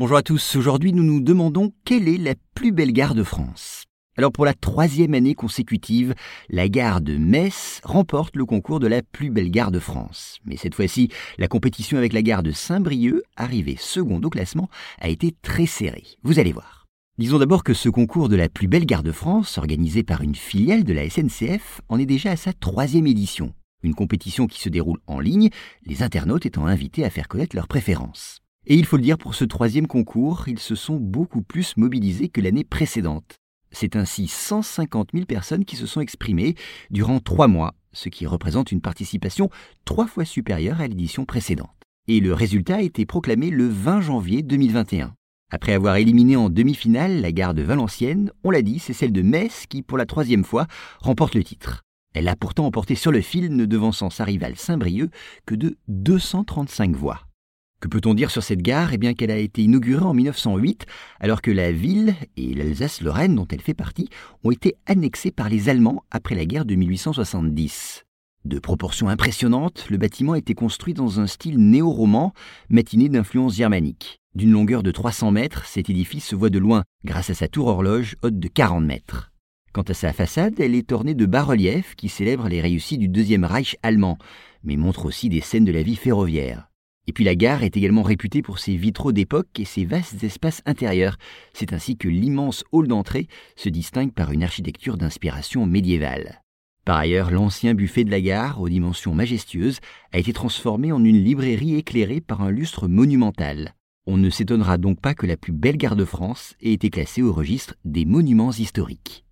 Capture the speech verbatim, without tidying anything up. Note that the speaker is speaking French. Bonjour à tous, aujourd'hui nous nous demandons quelle est la plus belle gare de France. Alors pour la troisième année consécutive, la gare de Metz remporte le concours de la plus belle gare de France. Mais cette fois-ci, la compétition avec la gare de Saint-Brieuc, arrivée seconde au classement, a été très serrée. Vous allez voir. Disons d'abord que ce concours de la plus belle gare de France, organisé par une filiale de la S N C F, en est déjà à sa troisième édition. Une compétition qui se déroule en ligne, les internautes étant invités à faire connaître leurs préférences. Et il faut le dire, pour ce troisième concours, ils se sont beaucoup plus mobilisés que l'année précédente. C'est ainsi cent cinquante mille personnes qui se sont exprimées durant trois mois, ce qui représente une participation trois fois supérieure à l'édition précédente. Et le résultat a été proclamé le vingt janvier deux mille vingt et un. Après avoir éliminé en demi-finale la gare de Valenciennes, on l'a dit, c'est celle de Metz qui, pour la troisième fois, remporte le titre. Elle a pourtant emporté sur le fil, ne devançant sa rivale Saint-Brieuc que de deux cent trente-cinq voix. Que peut-on dire sur cette gare ? Eh bien qu'elle a été inaugurée en mille neuf cent huit, alors que la ville et l'Alsace-Lorraine dont elle fait partie ont été annexées par les Allemands après la guerre de mille huit cent soixante-dix. De proportions impressionnantes, le bâtiment a été construit dans un style néo-roman, matiné d'influence germanique. D'une longueur de trois cents mètres, cet édifice se voit de loin, grâce à sa tour-horloge haute de quarante mètres. Quant à sa façade, elle est ornée de bas-reliefs qui célèbrent les réussites du Deuxième Reich allemand, mais montrent aussi des scènes de la vie ferroviaire. Et puis la gare est également réputée pour ses vitraux d'époque et ses vastes espaces intérieurs. C'est ainsi que l'immense hall d'entrée se distingue par une architecture d'inspiration médiévale. Par ailleurs, l'ancien buffet de la gare, aux dimensions majestueuses, a été transformé en une librairie éclairée par un lustre monumental. On ne s'étonnera donc pas que la plus belle gare de France ait été classée au registre des monuments historiques.